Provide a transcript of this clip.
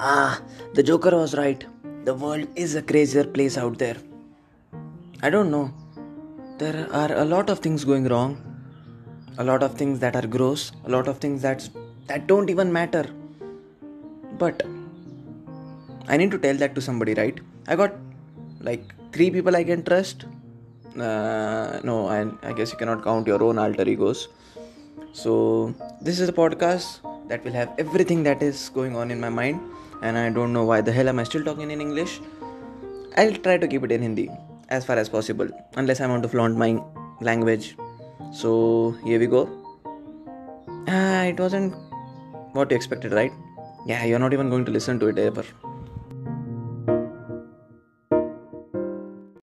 Ah, the Joker was right. The world is a crazier place out there. I don't know. There are a lot of things going wrong. A lot of things that are gross. A lot of things that don't even matter. But I need to tell that to somebody, right? I got like 3 people I can trust. No, I guess you cannot count your own alter egos. So this is a podcast that will have everything that is going on in my mind. And I don't know why the hell am I still talking in English. I'll try to keep it in Hindi as far as possible. Unless I want to flaunt my language. So here we go. It wasn't what you expected, right? Yeah, you're not even going to listen to it ever.